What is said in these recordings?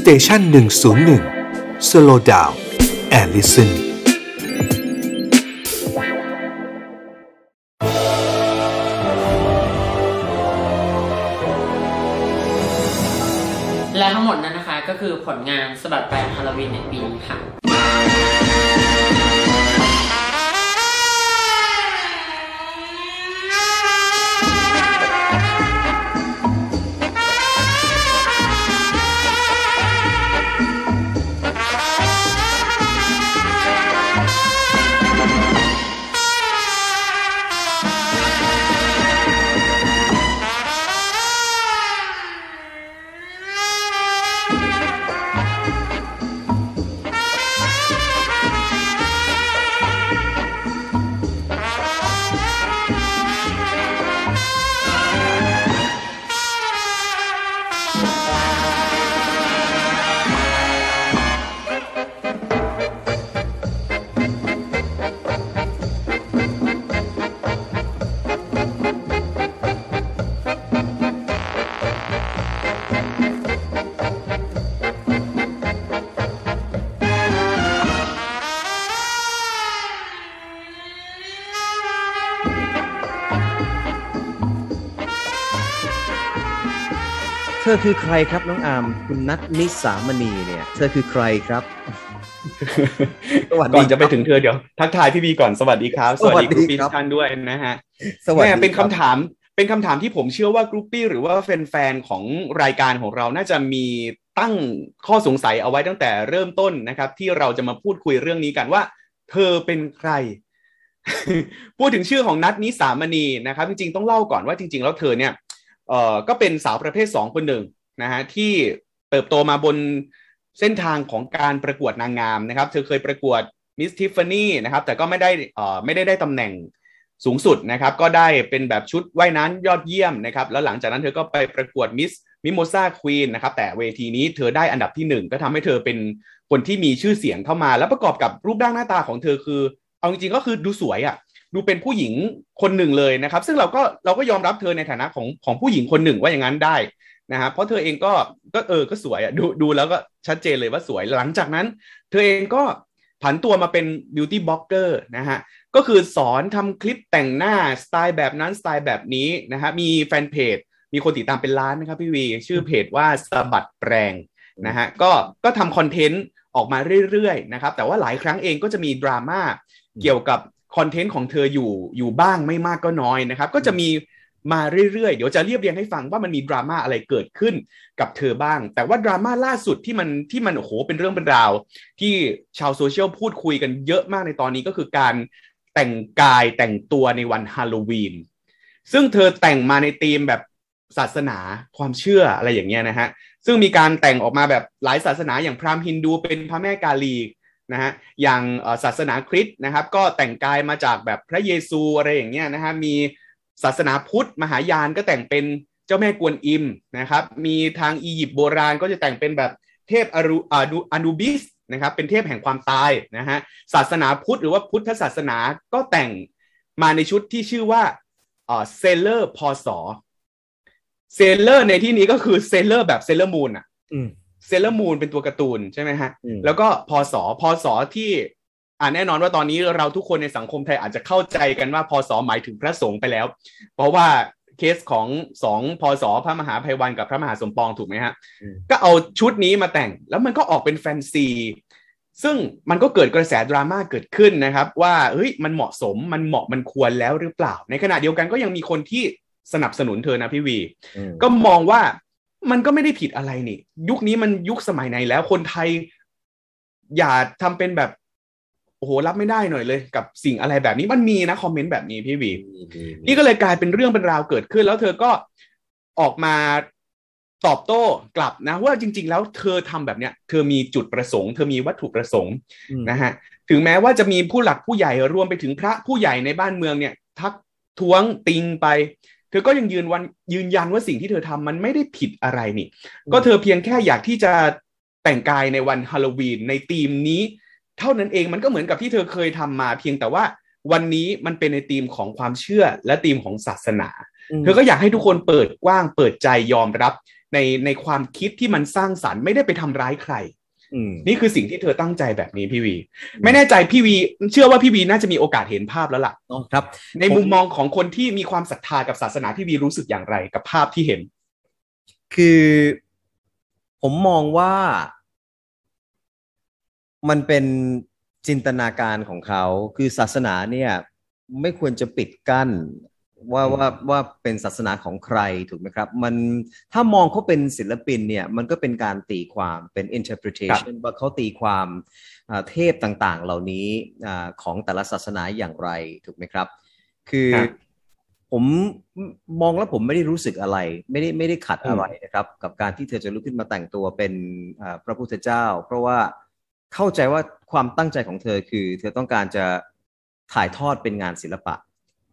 สเตชัน101 Slow Down and Listen และทั้งหมดนั้นนะคะก็คือผลงานสะบัดแปลงฮาโลวีนในปีนี้ค่ะเธอคือใครครับน้องอามคุณนัทนิสามณีเนี่ยเธอคือใครครับสวัสดีก่อนจะไปถึงเธอเดี๋ยวทักทายพี่บีก่อนสวัสดีครับสวัสดีคุณปีชันด้วยนะฮะแม่เป็นคำถามที่ผมเชื่อว่ากรุ๊ปปี้หรือว่าแฟนๆของรายการของเราน่าจะมีตั้งข้อสงสัยเอาไว้ตั้งแต่เริ่มต้นนะครับที่เราจะมาพูดคุยเรื่องนี้กันว่าเธอเป็นใครพูดถึงชื่อของนัทนิสามณีนะครับจริงๆต้องเล่าก่อนว่าจริงๆแล้วเธอเนี่ยก็เป็นสาวประเภท2คนหนึ่งนะฮะที่เติบโตมาบนเส้นทางของการประกวดนางงามนะครับเธอเคยประกวด Miss Tiffany นะครับแต่ก็ไม่ได้ตำแหน่งสูงสุดนะครับก็ได้เป็นแบบชุดว่ายน้ำยอดเยี่ยมนะครับแล้วหลังจากนั้นเธอก็ไปประกวด Miss Mimosa Queen นะครับแต่เวทีนี้เธอได้อันดับที่1ก็ทำให้เธอเป็นคนที่มีชื่อเสียงเข้ามาและประกอบกับรูปร่างหน้าตาของเธอคือเอาจริงๆก็คือดูสวยอ่ะดูเป็นผู้หญิงคนหนึ่งเลยนะครับซึ่งเราก็ยอมรับเธอในฐานะของผู้หญิงคนหนึ่งว่าอย่างนั้นได้นะฮะเพราะเธอเองก็สวยอ่ะดูแล้วก็ชัดเจนเลยว่าสวยหลังจากนั้นเธอเองก็ผันตัวมาเป็นบิวตี้บล็อกเกอร์นะฮะก็คือสอนทำคลิปแต่งหน้าสไตล์แบบนั้นสไตล์แบบนี้นะฮะมีแฟนเพจมีคนติดตามเป็นล้านนะครับพี่วีชื่อเพจว่าสะบัดแปลงนะฮะก็ทำคอนเทนต์ออกมาเรื่อยๆนะครับแต่ว่าหลายครั้งเองก็จะมีดราม่าเกี่ยวกับคอนเทนต์ของเธออยู่บ้างไม่มากก็น้อยนะครับก็จะมีมาเรื่อยๆเดี๋ยวจะเรียบเรียงให้ฟังว่ามันมีดราม่าอะไรเกิดขึ้นกับเธอบ้างแต่ว่าดราม่าล่าสุดที่มันโอ้โหเป็นเรื่องเป็นราวที่ชาวโซเชียลพูดคุยกันเยอะมากในตอนนี้ก็คือการแต่งกายแต่งตัวในวันฮาโลวีนซึ่งเธอแต่งมาในธีมแบบศาสนาความเชื่ออะไรอย่างเงี้ยนะฮะซึ่งมีการแต่งออกมาแบบหลายศาสนาอย่างพราหมณ์ฮินดูเป็นพระแม่กาลีนะฮะอย่างศาสนาคริสต์นะครับก็แต่งกายมาจากแบบพระเยซูอะไรอย่างเงี้ยนะฮะมีศาสนาพุทธมหายานก็แต่งเป็นเจ้าแม่กวนอิมนะครับมีทางอียิปต์โบราณก็จะแต่งเป็นแบบเทพอานูบิสนะครับเป็นเทพแห่งความตายนะฮะศาสนาพุทธหรือว่าพุทธศาสนาก็แต่งมาในชุดที่ชื่อว่าเซเลอร์พศเซเลอร์ในที่นี้ก็คือเซเลอร์แบบเซเลอร์มูนอ่ะเซเลอร์มูนเป็นตัวการ์ตูนใช่ไหมฮะแล้วก็พศที่แน่นอนว่าตอนนี้เราทุกคนในสังคมไทยอาจจะเข้าใจกันว่าพศหมายถึงพระสงฆ์ไปแล้วเพราะว่าเคสของ2พศพระมหาไพวันกับพระมหาสมปองถูกไหมฮะก็เอาชุดนี้มาแต่งแล้วมันก็ออกเป็นแฟนซีซึ่งมันก็เกิดกระแสดราม่าเกิดขึ้นนะครับว่าเฮ้ยมันเหมาะสมมันเหมาะมันควรแล้วหรือเปล่าในขณะเดียวกันก็ยังมีคนที่สนับสนุนเธอนะพี่วีก็มองว่ามันก็ไม่ได้ผิดอะไรนี่ยุคนี้มันยุคสมัยไหนแล้วคนไทยอย่าทำเป็นแบบโอ้โหรับไม่ได้หน่อยเลยกับสิ่งอะไรแบบนี้มันมีนะคอมเมนต์แบบนี้พี่วีนี่ก็เลยกลายเป็นเรื่องเป็นราวเกิดขึ้นแล้วเธอก็ออกมาตอบโต้กลับนะว่าจริงๆแล้วเธอทำแบบเนี้ยเธอมีจุดประสงค์เธอมีวัตถุประสงค์นะฮะถึงแม้ว่าจะมีผู้หลักผู้ใหญ่รวมไปถึงพระผู้ใหญ่ในบ้านเมืองเนี่ยทักท้วงติงไปเธอก็ยังยืนยันว่าสิ่งที่เธอทำมันไม่ได้ผิดอะไรนี่ก็เธอเพียงแค่อยากที่จะแต่งกายในวันฮาโลวีนในธีมนี้เท่านั้นเองมันก็เหมือนกับที่เธอเคยทำมาเพียงแต่ว่าวันนี้มันเป็นในธีมของความเชื่อและธีมของศาสนาเธอก็อยากให้ทุกคนเปิดกว้างเปิดใจยอมรับ ในความคิดที่มันสร้างสรรค์ไม่ได้ไปทำร้ายใครนี่คือสิ่งที่เธอตั้งใจแบบนี้พี่วีไม่แน่ใจพี่วีเชื่อว่าพี่วีน่าจะมีโอกาสเห็นภาพแล้วล่ะครับในมุมมองของคนที่มีความศรัทธากับศาสนาพี่วีรู้สึกอย่างไรกับภาพที่เห็นคือผมมองว่ามันเป็นจินตนาการของเขาคือศาสนาเนี่ยไม่ควรจะปิดกั้นว่าเป็นศาสนาของใครถูกไหมครับมันถ้ามองเขาเป็นศิลปินเนี่ยมันก็เป็นการตีความเป็น interpretation ว่าเขาตีความเทพต่างๆเหล่านี้ของแต่ละศาสนาอย่างไรถูกไหมครับคือผมมองแล้วผมไม่ได้รู้สึกอะไรไม่ได้ขัดอะไรนะครับกับการที่เธอจะลุกขึ้นมาแต่งตัวเป็นพระพุทธเจ้าเพราะว่าเข้าใจว่าความตั้งใจของเธอคือเธอต้องการจะถ่ายทอดเป็นงานศิลปะ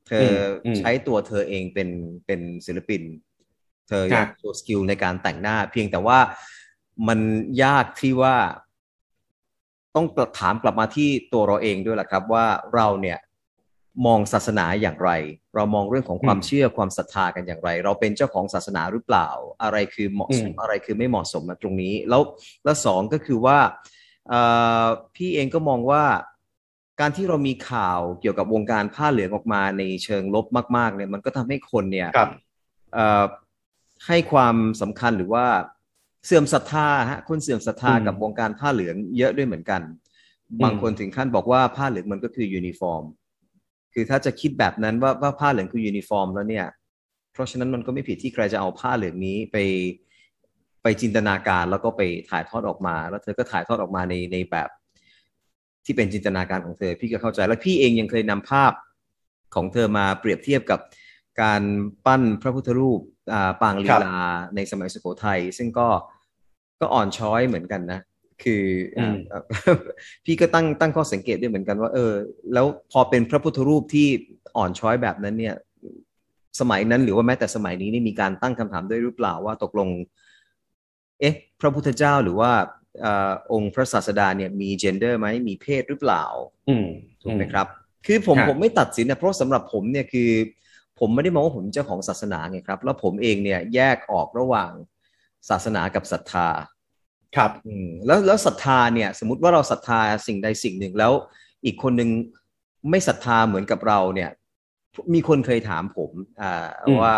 เธอใช้ตัวเธอเองเป็นศิลปินเธออยากโชว์สกิลในการแต่งหน้าเพียงแต่ว่ามันยากที่ว่าต้องถามกลับมาที่ตัวเราเองด้วยล่ะครับว่าเราเนี่ยมองศาสนาอย่างไรเรามองเรื่องของความเชื่อความศรัทธากันอย่างไรเราเป็นเจ้าของศาสนาหรือเปล่าอะไรคือเหมาะสมอะไรคือไม่เหมาะสมตรงนี้แล้วสองก็คือว่าพี่เองก็มองว่าการที่เรามีข่าวเกี่ยวกับวงการผ้าเหลืองออกมาในเชิงลบมากๆเนี่ยมันก็ทำให้คนเนี่ยให้ความสำคัญหรือว่าเสื่อมศรัทธาฮะคนเสื่อมศรัทธากับวงการผ้าเหลืองเยอะด้วยเหมือนกันบางคนถึงขั้นบอกว่าผ้าเหลืองมันก็คือยูนิฟอร์มคือถ้าจะคิดแบบนั้นว่าผ้าเหลืองคือยูนิฟอร์มแล้วเนี่ยเพราะฉะนั้นมันก็ไม่ผิดที่ใครจะเอาผ้าเหลืองนี้ไปจินตนาการแล้วก็ไปถ่ายทอดออกมาแล้วเธอก็ถ่ายทอดออกมาในแบบที่เป็นจินตนาการของเธอพี่ก็เข้าใจและพี่เองยังเคยนำภาพของเธอมาเปรียบเทียบกับการปั้นพระพุทธรูปปางลีลาในสมัยสุโขทัยซึ่งก็อ่อนช้อยเหมือนกันนะคือพี่ก็ตั้งข้อสังเกตด้วยเหมือนกันว่าแล้วพอเป็นพระพุทธรูปที่อ่อนช้อยแบบนั้นเนี่ยสมัยนั้นหรือว่าแม้แต่สมัยนี้นี่มีการตั้งคำถามด้วยหรือเปล่าว่าตกลงพระพุทธเจ้าหรือว่าองค์พระศาสดาเนี่ยมีเจนเดอร์ไหมมีเพศหรือเปล่าถูกไหมครับคือผมไม่ตัดสินนะเพราะสำหรับผมเนี่ยคือผมไม่ได้มองว่าผมเจ้าของศาสนาไงครับแล้วผมเองเนี่ยแยกออกระหว่างศาสนากับศรัทธาครับแล้วศรัทธาเนี่ยสมมติว่าเราศรัทธาสิ่งใดสิ่งหนึ่งแล้วอีกคนนึงไม่ศรัทธาเหมือนกับเราเนี่ยมีคนเคยถามผมว่า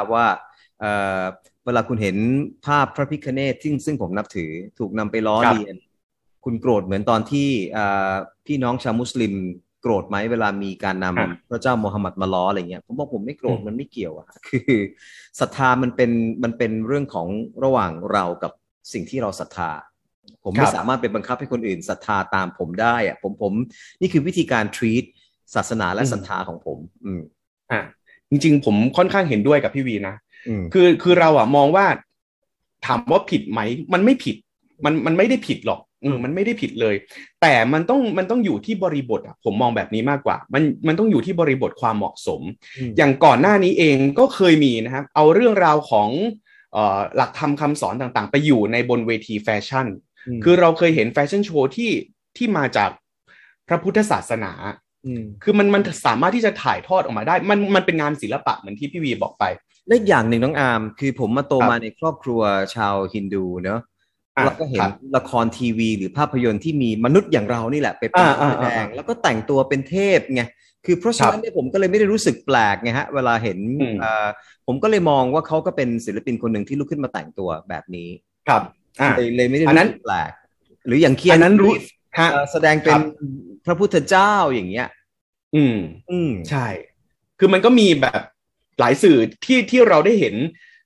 เวลาคุณเห็นภาพพระพิฆเนศซึ่งผมนับถือถูกนำไปล้อเลียนคุณโกรธเหมือนตอนที่พี่น้องชาวมุสลิมโกรธไหมเวลามีการนำพระเจ้ามูฮัมหมัดมาล้ออะไรเงี้ยผมบอกผมไม่โกรธมันไม่เกี่ยวคือศรัทธามันเป็นเรื่องของระหว่างเรากับสิ่งที่เราศรัทธาผมไม่สามารถไปบังคับให้คนอื่นศรัทธาตามผมได้อะผมนี่คือวิธีการ treat ศาสนาและศรัทธาของผมจริงๆผมค่อนข้างเห็นด้วยกับพี่วีนะคือเราอะมองว่าถามว่าผิดไหมมันไม่ผิดมันไม่ได้ผิดหรอกมันไม่ได้ผิดเลยแต่มันต้องอยู่ที่บริบทอะผมมองแบบนี้มากกว่ามันต้องอยู่ที่บริบทความเหมาะสมอย่างก่อนหน้านี้เองก็เคยมีนะครับเอาเรื่องราวของหลักธรรมคำสอนต่างๆไปอยู่ในบนเวทีแฟชั่นคือเราเคยเห็นแฟชั่นโชว์ที่มาจากพระพุทธศาสนาคือมันสามารถที่จะถ่ายทอดออกมาได้มันเป็นงานศิลปะเหมือนที่พี่วีบอกไปและอย่างหนึ่งน้องอาร์มคือผมมาโตมาในครอบครัวชาวฮินดูเนอะแล้วก็เห็นละครทีวีหรือภาพยนตร์ที่มีมนุษย์อย่างเรานี่แหละไปเป็นแสดงแล้วก็แต่งตัวเป็นเทพไงคือเพราะฉะนั้นเนี่ยผมก็เลยไม่ได้รู้สึกแปลกไงฮะเวลาเห็นผมก็เลยมองว่าเขาก็เป็นศิลปินคนหนึ่งที่ลุกขึ้นมาแต่งตัวแบบนี้ครับเลยไม่ได้รู้สึกแปลกหรืออย่างเคียนนั้นรู้แสดงเป็นพระพุทธเจ้าอย่างเงี้ยใช่คือมันก็มีแบบหลายสื่อที่เราได้เห็น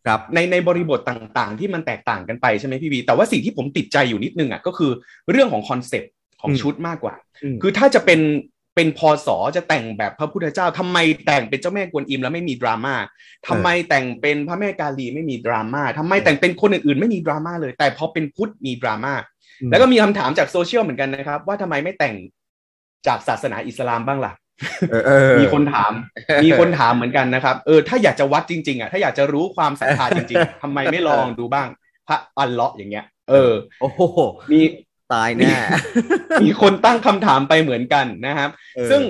ครับในบริบทต่างๆที่มันแตกต่างกันไปใช่ไหมพี่บีแต่ว่าสิ่งที่ผมติดใจอยู่นิดนึงอ่ะก็คือเรื่องของคอนเซปต์ของชุดมากกว่าคือถ้าจะเป็นพศจะแต่งแบบพระพุทธเจ้าทำไมแต่งเป็นเจ้าแม่กวนอิมแล้วไม่มีดราม่าทำไมแต่งเป็นพระแม่กาลีไม่มีดราม่าทำไมแต่งเป็นคนอื่นๆไม่มีดราม่าเลยแต่พอเป็นพุทธมีดราม่าแล้วก็มีคำถามจากโซเชียลเหมือนกันนะครับว่าทำไมไม่แต่งจากศาสนาอิสลามบ้างล่ะมีคนถามเหมือนกันนะครับถ้าอยากจะวัดจริงๆอ่ะถ้าอยากจะรู้ความศรัทธาจริงๆทำไมไม่ลองดูบ้างพระอัลเลาะห์อย่างเงี้ยโอ้โหมีตายแน่มีคนตั้งคำถามไปเหมือนกันนะครับซึ่ง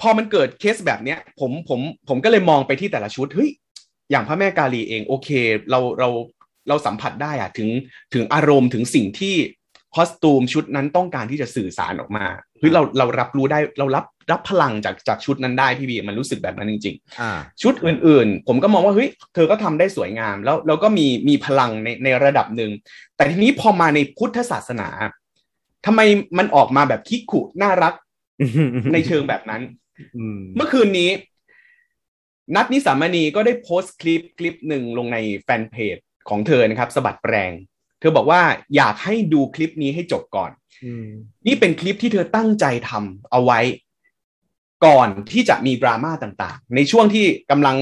พอมันเกิดเคสแบบเนี้ยผมก็เลยมองไปที่แต่ละชุดเฮ้ยอย่างพระแม่กาลีเองโอเคเรา เราสัมผัสได้อะถึงอารมณ์ถึงสิ่งที่คอสตูมชุดนั้นต้องการที่จะสื่อสารออกมาคือเรารับรู้ได้เรารับพลังจากชุดนั้นได้พี่บีมันรู้สึกแบบนั้นจริงๆชุดอื่นๆผมก็มองว่าเฮ้ยเธอก็ทำได้สวยงามแล้วเราก็มีพลังในระดับหนึ่งแต่ทีนี้พอมาในพุทธศาสนาทำไมมันออกมาแบบคิกคุน่ารัก ในเชิงแบบนั้น เมื่อคืนนี้นัทนิสามณีก็ได้โพสต์คลิปหนึ่งลงในแฟนเพจของเธอนะครับสะบัดแปลงเธอบอกว่าอยากให้ดูคลิปนี้ให้จบก่อนนี่เป็นคลิปที่เธอตั้งใจทำเอาไว้ก่อนที่จะมีดราม่าต่างๆในช่วงที่กำลัง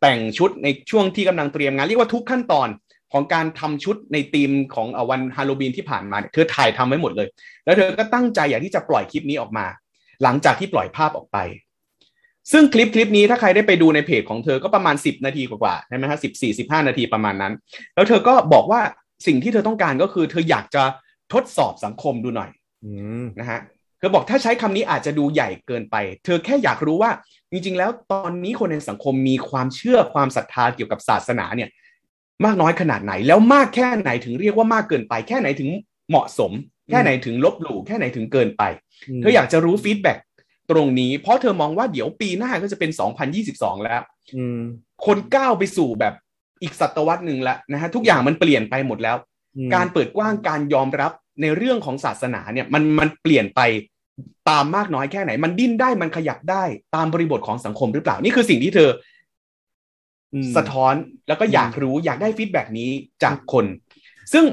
แต่งชุดในช่วงที่กำลังเตรียมงานเรียกว่าทุกขั้นตอนของการทำชุดในธีมของวันฮาโลวีนที่ผ่านมาเธอถ่ายทำไว้หมดเลยแล้วเธอก็ตั้งใจอยากที่จะปล่อยคลิปนี้ออกมาหลังจากที่ปล่อยภาพออกไปซึ่งคลิปนี้ถ้าใครได้ไปดูในเพจของเธอก็ประมาณ10นาทีกว่าๆใช่ไหมฮะ14-15นาทีประมาณนั้นแล้วเธอก็บอกว่าสิ่งที่เธอต้องการก็คือเธออยากจะทดสอบสังคมดูหน่อยนะฮะเธอบอกถ้าใช้คำนี้อาจจะดูใหญ่เกินไปเธอแค่อยากรู้ว่าจริงๆแล้วตอนนี้คนในสังคมมีความเชื่อความศรัทธาเกี่ยวกับศาสนาเนี่ยมากน้อยขนาดไหนแล้วมากแค่ไหนถึงเรียกว่ามากเกินไปแค่ไหนถึงเหมาะสมแค่ไหนถึงลบหลู่แค่ไหนถึงเกินไปเธออยากจะรู้ฟีดแบ็กตรงนี้เพราะเธอมองว่าเดี๋ยวปีหน้าก็จะเป็น2022แล้วคนก้าวไปสู่แบบอีกศตวรรษหนึ่งแล้วนะฮะทุกอย่างมันเปลี่ยนไปหมดแล้วการเปิดกว้างการยอมรับในเรื่องของศาสนาเนี่ยมันเปลี่ยนไปตามมากน้อยแค่ไหนมันดิ้นได้มันขยับได้ตามบริบทของสังคมหรือเปล่านี่คือสิ่งที่เธอสะท้อนแล้วก็อยากรู้อยากได้ฟีดแบ็กนี้จากคนซึ่ง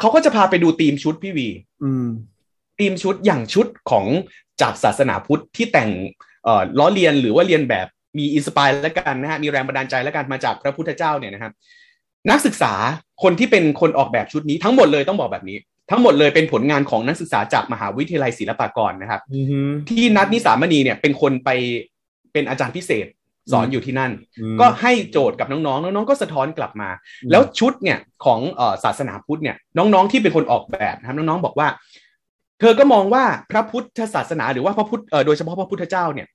เขาก็จะพาไปดูธีมชุดพี่วีธีมชุดอย่างชุดของจากศาสนาพุทธที่แต่งล้อเลียนหรือว่าเลียนแบบมีอินสไปร์แล้วกันนะฮะมีแรงบันดาลใจแล้วกันมาจากพระพุทธเจ้าเนี่ยนะครับนักศึกษาคนที่เป็นคนออกแบบชุดนี้ทั้งหมดเลยต้องบอกแบบนี้ทั้งหมดเลยเป็นผลงานของนักศึกษาจากมหาวิทยาลัยศิลปากรนะครับ mm-hmm. ที่นัทนิสามณีเนี่ยเป็นคนไปเป็นอาจารย์พิเศษสอนอยู่ที่นั่น mm-hmm. ก็ให้โจทย์กับน้องๆน้องๆก็สะท้อนกลับมา mm-hmm. แล้วชุดเนี่ยของศาสนาพุทธเนี่ยน้องๆที่เป็นคนออกแบบนะครับน้องๆบอกว่าเธอก็มองว่าพระพุทธศาสนาหรือว่าพระพุทธโดยเฉพาะพระพุทธเจ้าเนี่ย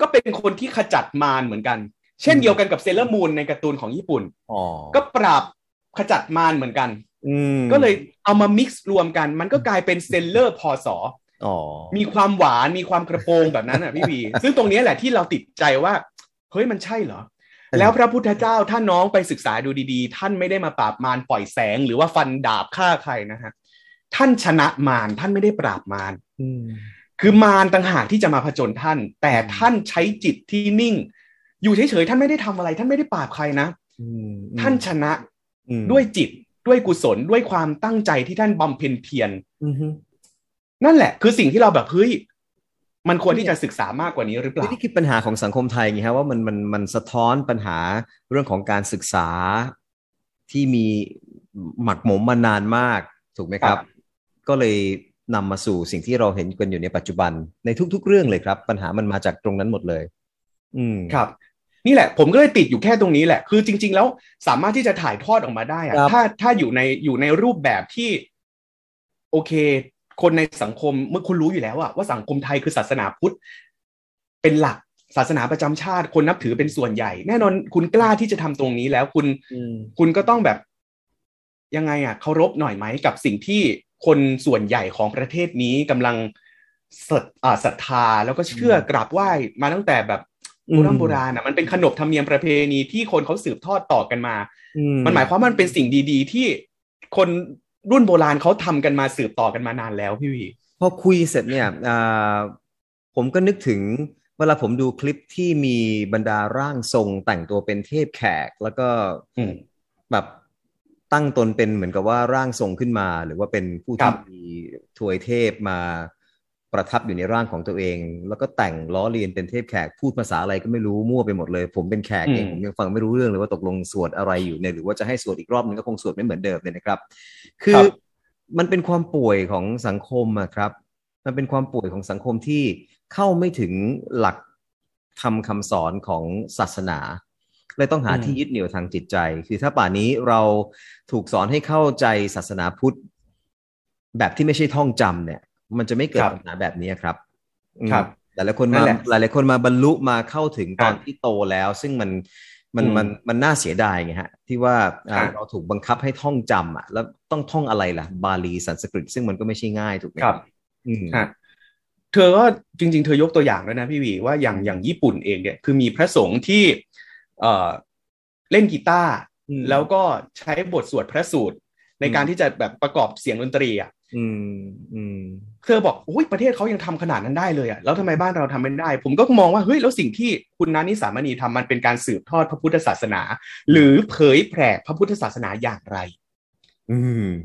ก็เป็นคนที่ขจัดมารเหมือนกันเช่นเดียวกันกับเซเลอร์มูนในการ์ตูนของญี่ปุ่นก็ปราบขจัดมารเหมือนกันก็เลยเอามามิกซ์รวมกันมันก็กลายเป็นเซเลอร์พศมีความหวานมีความกระโปรงแบบนั้นอ่ะพี่บีซึ่งตรงนี้แหละที่เราติดใจว่าเฮ้ยมันใช่เหรอแล้วพระพุทธเจ้าถ้าน้องไปศึกษาดูดีๆท่านไม่ได้มาปราบมารปล่อยแสงหรือว่าฟันดาบฆ่าใครนะฮะท่านชนะมารท่านไม่ได้ปราบมารคือมารต่างหากที่จะมาผจญท่านแต่ท่านใช้จิตที่นิ่งอยู่เฉยๆท่านไม่ได้ทำอะไรท่านไม่ได้ปราบใครนะท่านชนะด้วยจิตด้วยกุศลด้วยความตั้งใจที่ท่านบำเพ็ญเพียรนั่นแหละคือสิ่งที่เราแบบเฮ้ยมันควรที่จะศึกษามากกว่านี้หรือเปล่านี่คือปัญหาของสังคมไทยไงฮะว่ามันสะท้อนปัญหาเรื่องของการศึกษาที่มีหมักหมมมานานมากถูกไหมครับก็เลยนำมาสู่สิ่งที่เราเห็นกันอยู่ในปัจจุบันในทุกๆเรื่องเลยครับปัญหามันมาจากตรงนั้นหมดเลยครับนี่แหละผมก็เลยติดอยู่แค่ตรงนี้แหละคือจริงๆแล้วสามารถที่จะถ่ายทอดออกมาได้ถ้าอยู่ในรูปแบบที่โอเคคนในสังคมเมื่อคุณรู้อยู่แล้วว่าสังคมไทยคือศาสนาพุทธเป็นหลักศาสนาประจำชาติคนนับถือเป็นส่วนใหญ่แน่นอนคุณกล้าที่จะทำตรงนี้แล้วคุณก็ต้องแบบยังไงเคารพหน่อยไหมกับสิ่งที่คนส่วนใหญ่ของประเทศนี้กำลังศรัทธาแล้วก็เชื่อกราบไหว้มาตั้งแต่แบบโบราณนะมันเป็นขนบธรรมเนียมประเพณีที่คนเขาสืบทอดต่อกันมามันหมายความว่ามันเป็นสิ่งดีๆที่คนรุ่นโบราณเขาทำกันมาสืบต่อกันมานานแล้วพี่วีพอคุยเสร็จเนี่ยผมก็นึกถึงเวลาผมดูคลิปที่มีบรรดาร่างทรงแต่งตัวเป็นเทพแขกแล้วก็แบบตั้งตนเป็นเหมือนกับว่าร่างทรงขึ้นมาหรือว่าเป็นผู้ที่มีทวยเทพมาประทับอยู่ในร่างของตัวเองแล้วก็แต่งล้อเลียนเป็นเทพแขกพูดภาษาอะไรก็ไม่รู้มั่วไปหมดเลยผมเป็นแขกเองผมยังฟังไม่รู้เรื่องเลยว่าตกลงสวดอะไรอยู่เนี่ยหรือว่าจะให้สวดอีกรอบนึงก็คงสวดไม่เหมือนเดิมเลยนะครับคือมันเป็นความป่วยของสังคมอะครับมันเป็นความป่วยของสังคมที่เข้าไม่ถึงหลักธรรมคำสอนของศาสนาเลยต้องหาที่ยึดเหนี่ยวทางจิตใจคือถ้าป่านนี้เราถูกสอนให้เข้าใจศาสนาพุทธแบบที่ไม่ใช่ท่องจำเนี่ยมันจะไม่เกิดปัญหาแบบนี้ครับหลายๆคนมาบรรลุมาเข้าถึงตอนที่โตแล้วซึ่งมัน มันน่าเสียดายไงฮะที่ว่าเราถูกบังคับให้ท่องจำอ่ะแล้วต้องท่องอะไรล่ะบาลีสันสกฤตซึ่งมันก็ไม่ใช่ง่ายถูกไหมครับฮะเธอก็จริงๆเธอยกตัวอย่างด้วยนะพี่วีว่าอย่างญี่ปุ่นเองเนี่ยคือมีพระสงฆ์ที่เล่นกีตาร์แล้วก็ใช้บทสวดพระสูตรในการที่จะแบบประกอบเสียงดนตรีอ่ะเธอบอกโอ้ยประเทศเขายังทำขนาดนั้นได้เลยอ่ะแล้วทำไมบ้านเราทำไม่ได้ผมก็มองว่าเฮ้ยแล้วสิ่งที่คุณนันทิสามณีทำมันเป็นการสืบทอดพระพุทธศาสนาหรือเผยแผ่พระพุทธศาสนาอย่างไร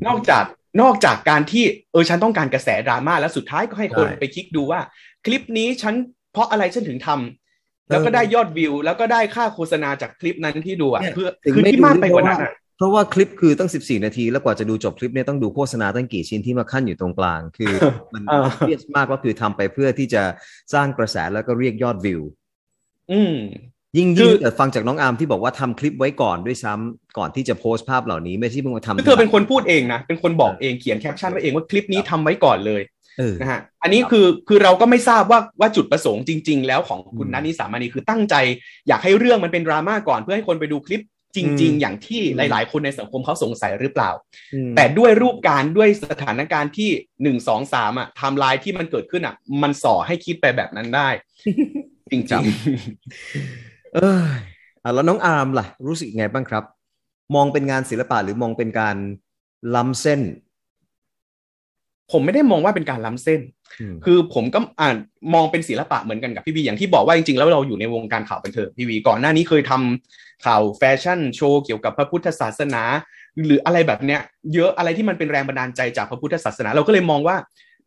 นอกจากการที่ฉันต้องการกระแสดราม่าแล้วสุดท้ายก็ให้คนไปคลิกดูว่าคลิปนี้ฉันเพราะอะไรฉันถึงทำแล้วก็ได้ยอดวิวแล้วก็ได้ค่าโฆษณาจากคลิปนั้นที่ดูอ่ะเพื่อคือที่มากไปกว่านั้นเพราะว่าคลิปคือตั้ง14นาทีแล้วกว่าจะดูจบคลิปเนี่ยต้องดูโฆษณาตั้งกี่ชิ้นที่มาขั้นอยู่ตรงกลางคือมันเครียดมากว่าคือทำไปเพื่อที่จะสร้างกระแสแล้วก็เรียกยอดวิวยิ่งแต่ฟังจากน้องอาร์มที่บอกว่าทำคลิปไว้ก่อนด้วยซ้ำก่อนที่จะโพสต์ภาพเหล่านี้ไม่ใช่เพิ่งมาทำคือเธอเป็นคนพูดเองนะเป็นคนบอกเองเขียนแคปชั่นไว้เองว่าคลิปนี้ทำไว้ก่อนเลยนะฮะอันนี้คือเราก็ไม่ทราบว่าจุดประสงค์จริงๆแล้วของคุณนันทิสามณีคือตั้งใจอยากให้เรื่องมันเป็นดราม่าก่อนเพื่อให้คนไปดูคลิปจริงๆอย่างที่หลายๆคนในสังคมเขาสงสัยหรือเปล่าแต่ด้วยรูปการด้วยสถานการณ์ที่ 1 2 3 อ่ะไทม์ไลน์ที่มันเกิดขึ้นอ่ะมันส่อให้คิดไปแบบนั้นได้จริงจังแล้วน้องอาร์มล่ะรู้สึกไงบ้างครับมองเป็นงานศิลปะหรือมองเป็นการล้ำเส้นผมไม่ได้มองว่าเป็นการล้ำเส้นคือผมก็มองเป็นศิลปะเหมือนกันกับพี่วีอย่างที่บอกว่าจริงๆแล้วเราอยู่ในวงการข่าวบันเทิงพี่วีก่อนหน้านี้เคยทำข่าวแฟชั่นโชว์เกี่ยวกับพระพุทธศาสนาหรืออะไรแบบเนี้ยเยอะอะไรที่มันเป็นแรงบันดาลใจจากพระพุทธศาสนาเราก็เลยมองว่า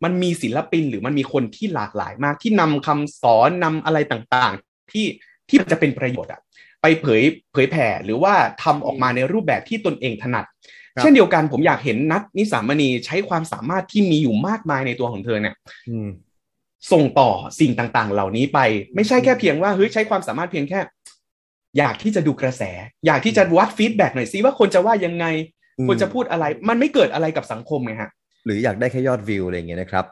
มันมีศิลปินหรือมันมีคนที่หลากหลายมากที่นำคำสอนนำอะไรต่างๆที่มันจะเป็นประโยชน์อะไปเผยแผ่หรือว่าทำออกมาในรูปแบบที่ตนเองถนัดเช่นเดียวกันผมอยากเห็นนัทนิสามณีใช้ความสามารถที่มีอยู่มากมายในตัวของเธอเนี่ยส่งต่อสิ่งต่างๆเหล่านี้ไปไม่ใช่แค่เพียงว่าเฮ้ยใช้ความสามารถเพียงแค่อยากที่จะดูกระแสอยากที่จะวัดฟีดแบ็กหน่อยซิว่าคนจะว่ายังไงคนจะพูดอะไรมันไม่เกิดอะไรกับสังคมไงฮะหรืออยากได้แค่ยอดวิวอะไรอย่างเงี้ยนะครับ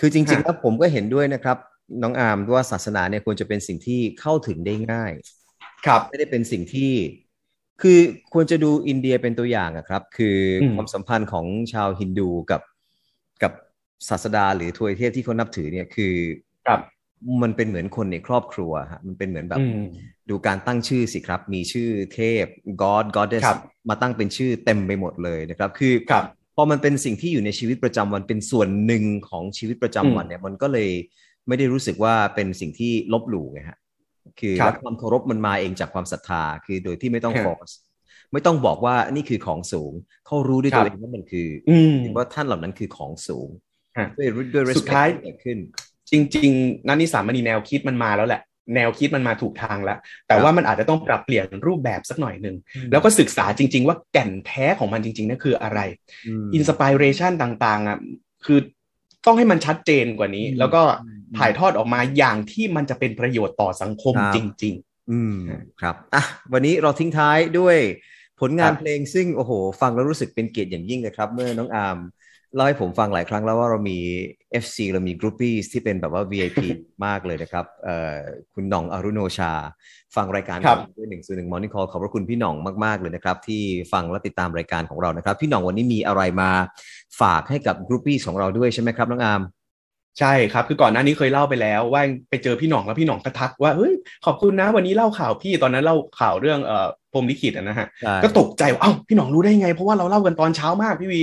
คือจริงๆแล้วผมก็เห็นด้วยนะครับน้องอาร์มว่าศาสนาเนี่ยควรจะเป็นสิ่งที่เข้าถึงได้ง่ายครับไม่ได้เป็นสิ่งที่คือควรจะดูอินเดียเป็นตัวอย่างอะครับคือความสัมพันธ์ของชาวฮินดูกับศาสดาหรือทวยเทพที่เขานับถือเนี่ยคือมันเป็นเหมือนคนในครอบครัวฮะมันเป็นเหมือนแบบดูการตั้งชื่อสิครับมีชื่อเทพ God Goddess มาตั้งเป็นชื่อเต็มไปหมดเลยนะครับคือพอมันเป็นสิ่งที่อยู่ในชีวิตประจำวันเป็นส่วนหนึ่งของชีวิตประจำวันเนี่ยมันก็เลยไม่ได้รู้สึกว่าเป็นสิ่งที่ลบหลู่ไงฮะคือความเคารพมันมาเองจากความศรัทธาคือโดยที่ไม่ต้องฟอร์สไม่ต้องบอกว่านี่คือของสูงเขารู้ด้วยตัวเองว่ามันคือว่าท่านเหล่านั้นคือของสูงด้วยสุดท้ายเกิดขึ้นจริงๆนันทิสามณีแนวคิดมันมาแล้วแหละแนวคิดมันมาถูกทางแล้วแต่ว่ามันอาจจะต้องปรับเปลี่ยนรูปแบบสักหน่อยนึงแล้วก็ศึกษาจริงๆว่าแก่นแท้ของมันจริงๆนั่นคืออะไรอินสไปเรชันต่างๆอ่ะคือต้องให้มันชัดเจนกว่านี้แล้วก็ถ่ายทอดออกมาอย่างที่มันจะเป็นประโยชน์ต่อสังคมจริงๆครับอ่ะวันนี้เราทิ้งท้ายด้วยผลงานเพลงซึ่งโอ้โหฟังแล้วรู้สึกเป็นเกียรติอย่างยิ่งนะครับเมื่อน้องอาร์มเล่าให้ผมฟังหลายครั้งแล้วว่าเรามี FC เรามี Groupies ที่เป็นแบบว่า VIP มากเลยนะครับคุณหน่องอรุโนชาฟังรายการด้วย101 Morning Call ขอบพระคุณพี่หน่องมากๆเลยนะครับที่ฟังและติดตามรายการของเรานะครับพี่หน่องวันนี้มีอะไรมาฝากให้กับ Groupies ของเราด้วยใช่ไหมครับน้องอาร์มใช่ครับคือก่อนหน้านี้เคยเล่าไปแล้วว่าไปเจอพี่หน่องแล้วพี่หน่องก็ทักว่าเฮ้ยขอบคุณนะวันนี้เล่าข่าวพี่ตอนนั้นเล่าข่าวเรื่องพรหมลิขิตนะฮะก็ตกใจว่าเอ้าพี่หน่องรู้ได้ไงเพราะว่าเราเล่ากันตอนเช้ามากพี่วี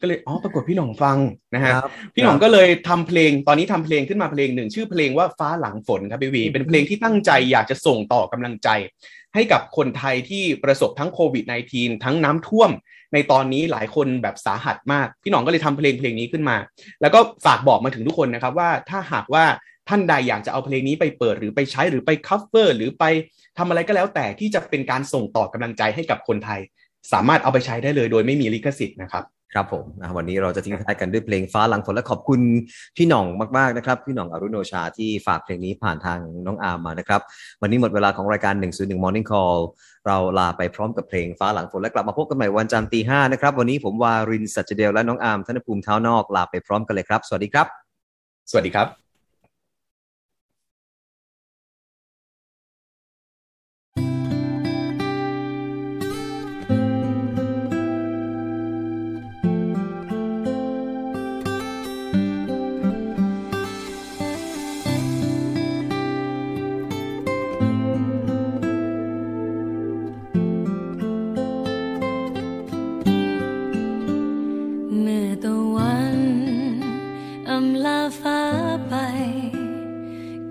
ก็เลยอ๋อปรากฏพี่หน่องฟังนะฮะพี่หน่องก็เลยทำเพลงตอนนี้ทำเพลงขึ้นมาเพลงหนึ่งชื่อเพลงว่าฟ้าหลังฝนครับพี่วีเป็นเพลงที่ตั้งใจอยากจะส่งต่อกำลังใจให้กับคนไทยที่ประสบทั้งโควิด -19 ทั้งน้ำท่วมในตอนนี้หลายคนแบบสาหัสมากพี่หน่องก็เลยทำเพลงนี้ขึ้นมาแล้วก็ฝากบอกมาถึงทุกคนนะครับว่าถ้าหากว่าท่านใดอยากจะเอาเพลงนี้ไปเปิดหรือไปใช้หรือไปคัฟเวอร์หรือไปทำอะไรก็แล้วแต่ที่จะเป็นการส่งต่อกำลังใจให้กับคนไทยสามารถเอาไปใช้ได้เลยโดยไม่มีลิขสิทธิ์นะครับครับผมวันนี้เราจะทิ้งท้ายกันด้วยเพลงฟ้าหลังฝนและขอบคุณพี่หน่องมากๆนะครับพี่หน่องอรุโนชาที่ฝากเพลงนี้ผ่านทางน้องอาร์มมานะครับวันนี้หมดเวลาของรายการ101 Morning Call เราลาไปพร้อมกับเพลงฟ้าหลังฝนและกลับมาพบกันใหม่วันจันทร์ 5:00 นนะครับวันนี้ผมวารินทร์สัจเจเดลและน้องอาร์มธนภูมิเท้านอกลาไปพร้อมกันเลยครับสวัสดีครับสวัสดีครับ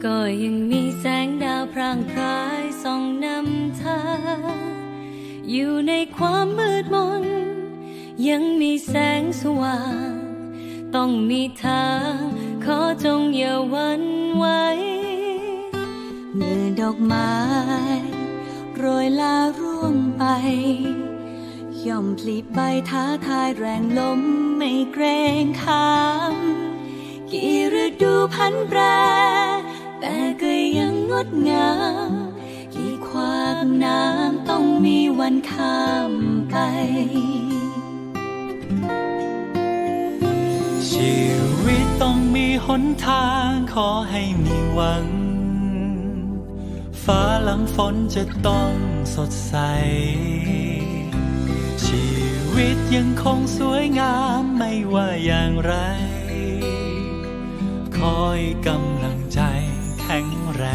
ก็ยังมีแสงดาวพรางพรายส่องนำทางอยู่ในความมืดมนยังมีแสงสว่างต้องมีทางขอจงอย่าหวั่นไหวเมื่อดอกไม้โรยลาร่วงไปย่อมพลีใบท้าทายแรงลมไม่เกรงขามกี่ฤดูพันแปรแต่ก็ยังงดงามกี่ความน้ำต้องมีวันข้ามไปชีวิตต้องมีหนทางขอให้มีหวังฟ้าหลังฝนจะต้องสดใสชีวิตยังคงสวยงามไม่ว่าอย่างไรคอยกำลังใจแข็งแร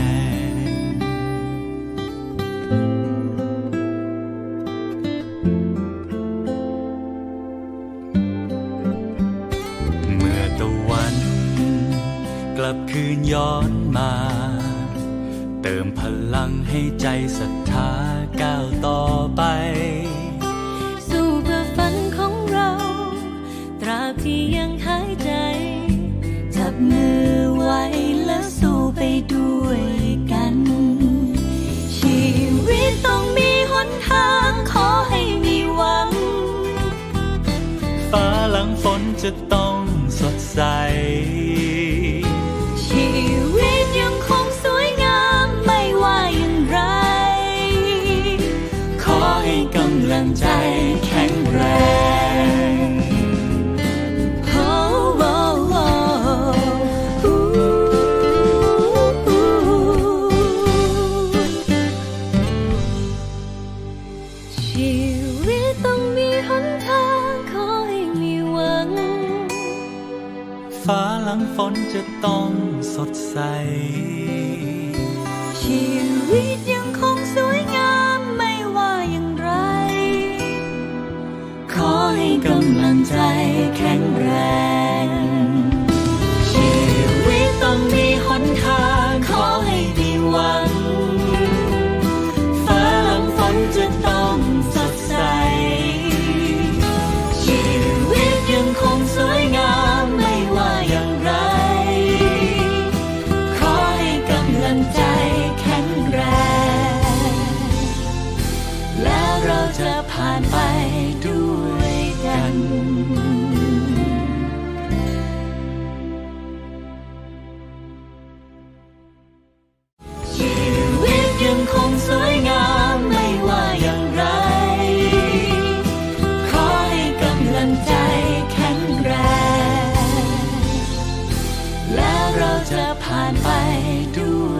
งเมื่อตะวันกลับคืนย้อนมาเติมพลังให้ใจศรัทธาก้าวต่อไปสู้เพื่อฝันของเราตราบที่ยังหายใจจับมือไว้แล้วสู้ไปด้วยกันชีวิตต้องมีหนทางขอให้มีหวังฟ้าหลังฝนจะต้องสดใสชีวิตยังคงสวยงามไม่ว่าอย่างไรขอให้กำลังใจแข็งแรงฟ้าหลังฝนจะต้องสดใสชีวิตยังคงสวยงามไม่ว่าอย่างไรขอให้กำลังใจแข็งแรงชีวิตต้องมีหนทางขอให้มีหวังฟ้าหลังฝนจะต้องสดใสชีวิตยังคงสวยงามไม่ว่าอย่างไรขอให้กำลังใจแข็งแรงแล้วเราจะผ่านไปด้วยกันชีวิตยังคงสวยงามไม่ว่าอย่างไรขอให้กำลังใจแข็งแรงแล้วเราจะผ่านไปด้วย